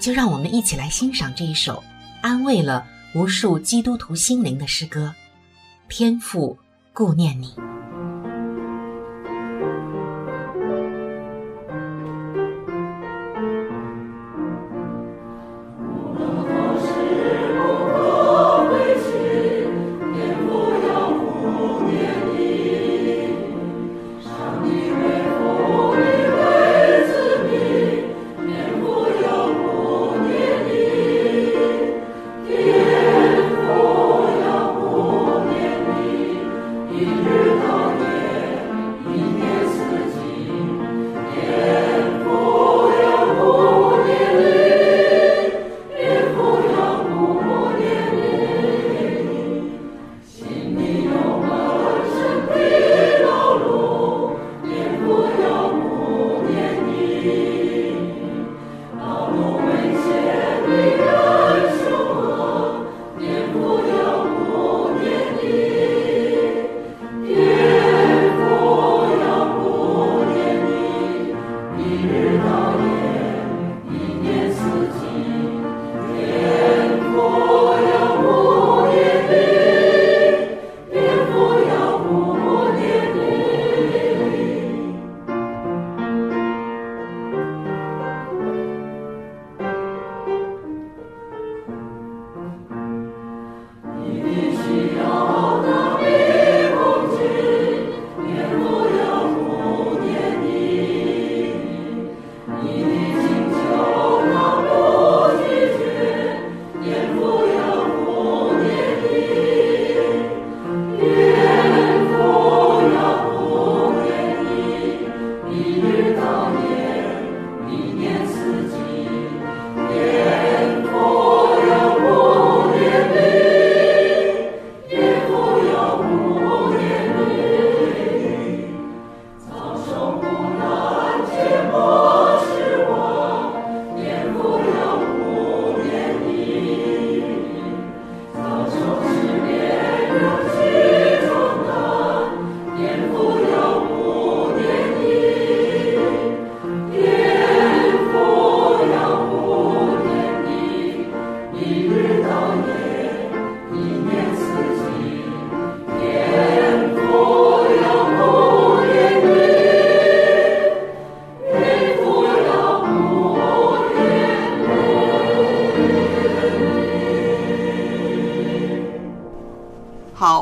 就让我们一起来欣赏这一首安慰了无数基督徒心灵的诗歌《天父顾念你》。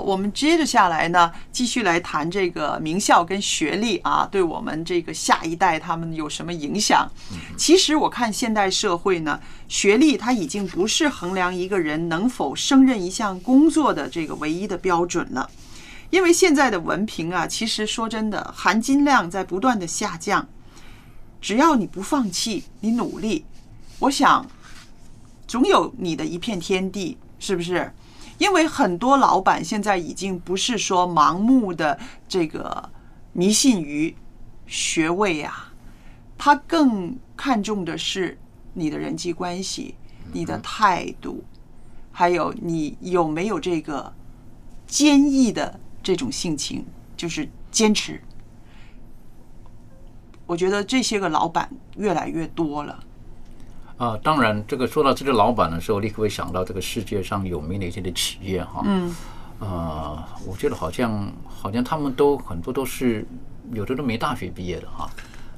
我们接着下来呢，继续来谈这个名校跟学历啊，对我们这个下一代他们有什么影响？其实我看现代社会呢，学历它已经不是衡量一个人能否胜任一项工作的这个唯一的标准了，因为现在的文凭啊，其实说真的，含金量在不断的下降。只要你不放弃，你努力，我想总有你的一片天地，是不是？因为很多老板现在已经不是说盲目的这个迷信于学位啊，他更看重的是你的人际关系、你的态度，还有你有没有这个坚毅的这种性情，就是坚持。我觉得这些个老板越来越多了。啊，当然，这个说到这个老板的时候，立刻会想到这个世界上有名的一些的企业哈。嗯。呃，我觉得好像好像他们都很多都是有的都没大学毕业的哈，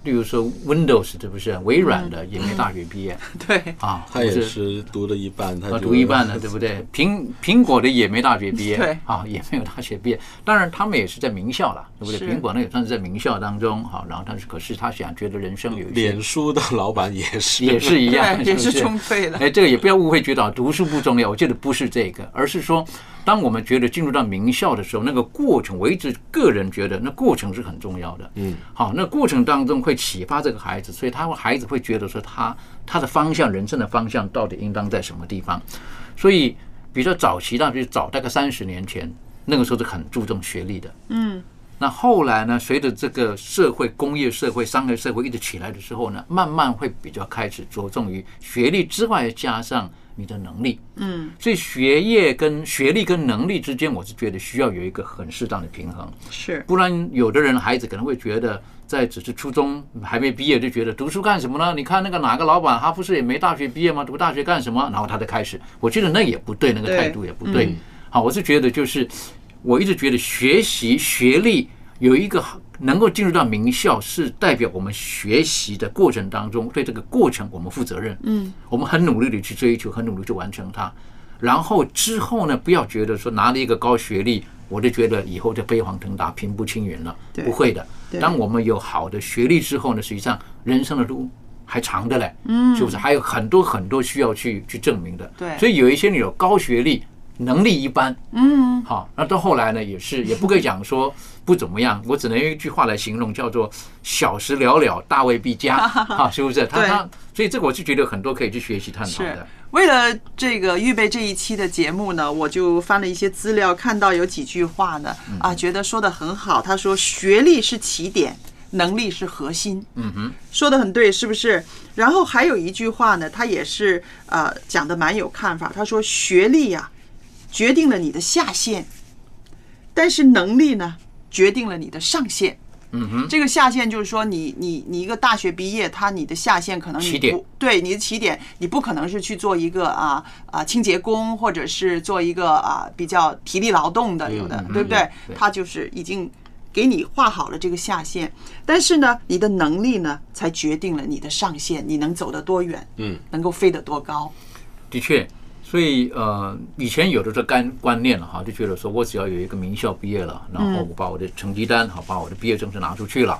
例如说 Windows 这不是微软的也没大学毕业，对啊，他也是读了一半，他读一半的，对不对？苹苹果的也没大学毕业，对啊，也没有大学毕业。当然他们也是在名校了，对不对？苹果呢也算是在名校当中，好，然后但是可是他想觉得人生有一些，脸书的老板也是也是一样，也是充沛的。哎，这个也不要误会，觉得读书不重要，我觉得不是这个，而是说。当我们觉得进入到名校的时候，那个过程，我一直个人觉得那过程是很重要的。嗯，好，那过程当中会启发这个孩子，所以他孩子会觉得说他他的方向，人生的方向到底应当在什么地方。所以比较早期，那就早大概三十年前，那个时候是很注重学历的。嗯，那后来呢，随着这个社会、工业社会、商业社会一直起来的时候呢，慢慢会比较开始着重于学历之外，加上。你的能力，嗯，所以学业跟学历跟能力之间，我是觉得需要有一个很适当的平衡，是，不然有的人孩子可能会觉得，在只是初中还没毕业就觉得读书干什么呢？你看那个哪个老板，他不是也没大学毕业吗？读大学干什么？然后他就开始，我觉得那也不对，那个态度也不对。好，我是觉得就是，我一直觉得学习学历有一个能够进入到名校，是代表我们学习的过程当中，对这个过程我们负责任。嗯，我们很努力的去追求，很努力去完成它。然后之后呢，不要觉得说拿了一个高学历，我就觉得以后就飞黄腾达、平步青云了。不会的。当我们有好的学历之后呢，实际上人生的路还长的嘞。嗯，是不是？还有很多很多需要去去证明的。对。所以有一些你有高学历。能力一般，嗯，好，那到后来呢，也是也不可以讲说不怎么样，我只能用一句话来形容，叫做小时了了，大未必佳，啊，是不是？他他，所以这个我是觉得很多可以去学习探讨的。为了这个预备这一期的节目呢，我就翻了一些资料，看到有几句话呢，啊，觉得说的很好。他说，学历是起点，能力是核心。嗯哼，说的很对，是不是？然后还有一句话呢，他也是呃讲的蛮有看法。他说，学历呀、啊。决定了你的下限，但是能力呢，决定了你的上限。嗯哼，这个下限就是说你，你你你一个大学毕业，他你的下限可能你不起点对你的起点，你不可能是去做一个啊啊清洁工，或者是做一个啊比较体力劳动的，有的对不对？他就是已经给你画好了这个下限，但是呢，你的能力呢，才决定了你的上限，你能走得多远，嗯，能够飞得多高。的确。所以呃，以前有的这干观念了哈，就觉得说我只要有一个名校毕业了，然后我把我的成绩单好，把我的毕业证是拿出去了，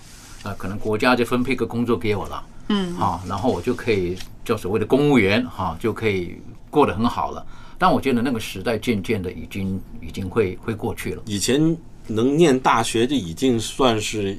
啊，可能国家就分配个工作给我了，嗯，啊，然后我就可以叫所谓的公务员哈、啊，就可以过得很好了。但我觉得那个时代渐渐的已经已经会会过去了。以前能念大学就已经算是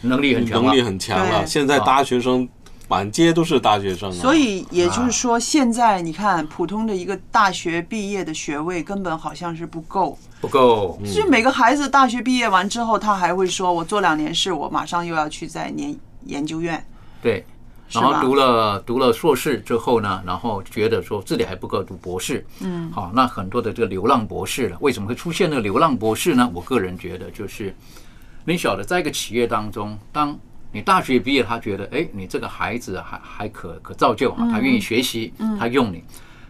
能力很强，能力很强了。现在大学生。满街都是大学生、啊，所以也就是说，现在你看，普通的一个大学毕业的学位根本好像是不够，不够。就是每个孩子大学毕业完之后，他还会说：“我做两年事，我马上又要去在研研究院。”对，然后读了读了硕士之后呢，然后觉得说自己还不够读博士，嗯，好，那很多的这个流浪博士了，为什么会出现那个流浪博士呢？我个人觉得就是，你晓得，在一个企业当中，当你大学毕业，他觉得，哎，你这个孩子还还可可造就哈、啊，他愿意学习，他用你。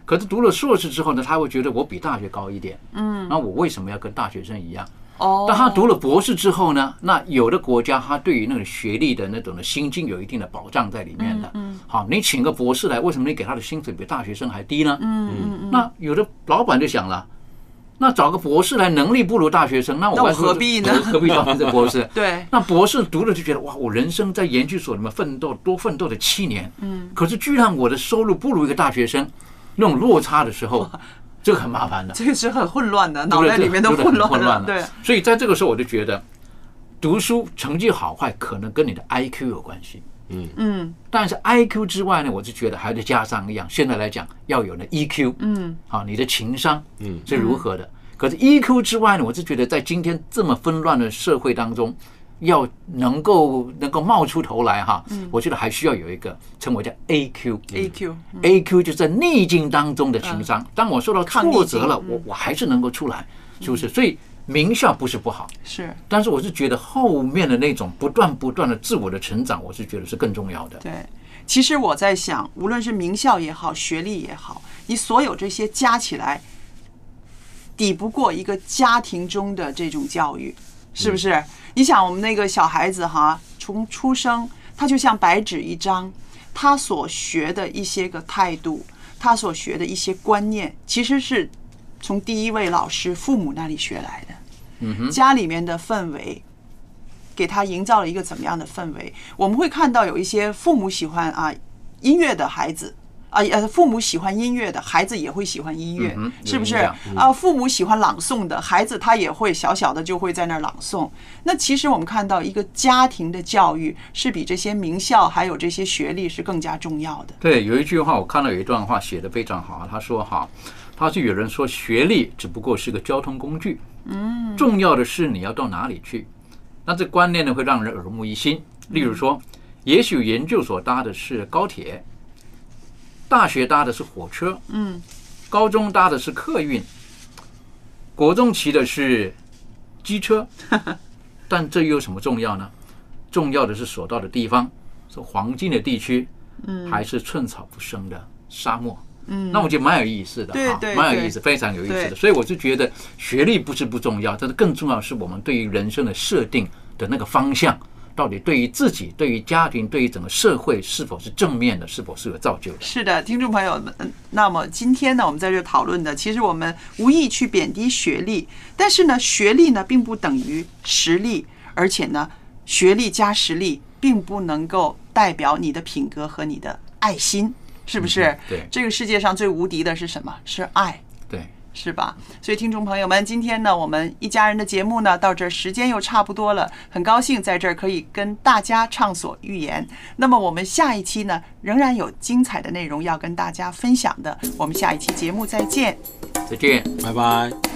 可是读了硕士之后呢，他会觉得我比大学高一点，嗯，那我为什么要跟大学生一样？哦，但他读了博士之后呢，那有的国家他对于那个学历的那种的薪金有一定的保障在里面的，嗯，好，你请个博士来，为什么你给他的薪水比大学生还低呢？嗯，那有的老板就想了。那找个博士来，能力不如大学生，那我何必呢？何必找这博士？对，那博士读了就觉得哇，我人生在研究所里面奋斗多奋斗了七年，嗯，可是居然我的收入不如一个大学生，那种落差的时候，这个很麻烦的，这个是很混乱的，脑袋里面都混乱了。对，所以在这个时候我就觉得，读书成绩好坏可能跟你的 I Q 有关系，嗯嗯，但是 I Q 之外呢，我就觉得还得加上一样，现在来讲要有呢 E Q， 嗯，好，你的情商，嗯，是如何的？可是 E Q 之外呢，我是觉得在今天这么纷乱的社会当中，要能够能够冒出头来哈，我觉得还需要有一个称为叫 A Q， A Q A Q 就是在逆境当中的情商。当我受到挫折了，我我还是能够出来，是不是？所以。名校不是不好，是，但是我是觉得后面的那种不断不断的自我的成长，我是觉得是更重要的。对，其实我在想，无论是名校也好，学历也好，你所有这些加起来，抵不过一个家庭中的这种教育，是不是？嗯、你想，我们那个小孩子哈，从出生。它就像白纸一张，他所学的一些个态度，他所学的一些观念，其实是从第一位老师父母那里学来的。家里面的氛围给他营造了一个怎么样的氛围？我们会看到有一些父母喜欢啊音乐的孩子啊，父母喜欢音乐的孩子也会喜欢音乐，是不是啊？父母喜欢朗诵的孩子，他也会小小的就会在那儿朗诵。那其实我们看到一个家庭的教育是比这些名校还有这些学历是更加重要的。对，有一句话我看到有一段话写得非常好，他说哈，他就有人说学历只不过是个交通工具。嗯，重要的是你要到哪里去，那这观念呢会让人耳目一新。例如说，也许研究所搭的是高铁，大学搭的是火车，嗯，高中搭的是客运，国中骑的是机车，但这又有什么重要呢？重要的是所到的地方是黄金的地区，还是寸草不生的沙漠？嗯，那我觉得蛮有意思的，对对，蛮有意思，非常有意思的。所以我就觉得学历不是不重要，但是更重要的是我们对于人生的设定的那个方向，到底对于自己、对于家庭、对于整个社会是否是正面的，是否是有造就的。是的，听众朋友们，那么今天呢，我们在这讨论的，其实我们无意去贬低学历，但是呢，学历呢并不等于实力，而且呢，学历加实力并不能够代表你的品格和你的爱心。是不是？对，这个世界上最无敌的是什么？是爱，对，是吧？所以听众朋友们，今天呢，我们一家人的节目呢，到这儿时间又差不多了，很高兴在这儿可以跟大家畅所欲言。那么我们下一期呢，仍然有精彩的内容要跟大家分享的。我们下一期节目再见，再见，拜拜。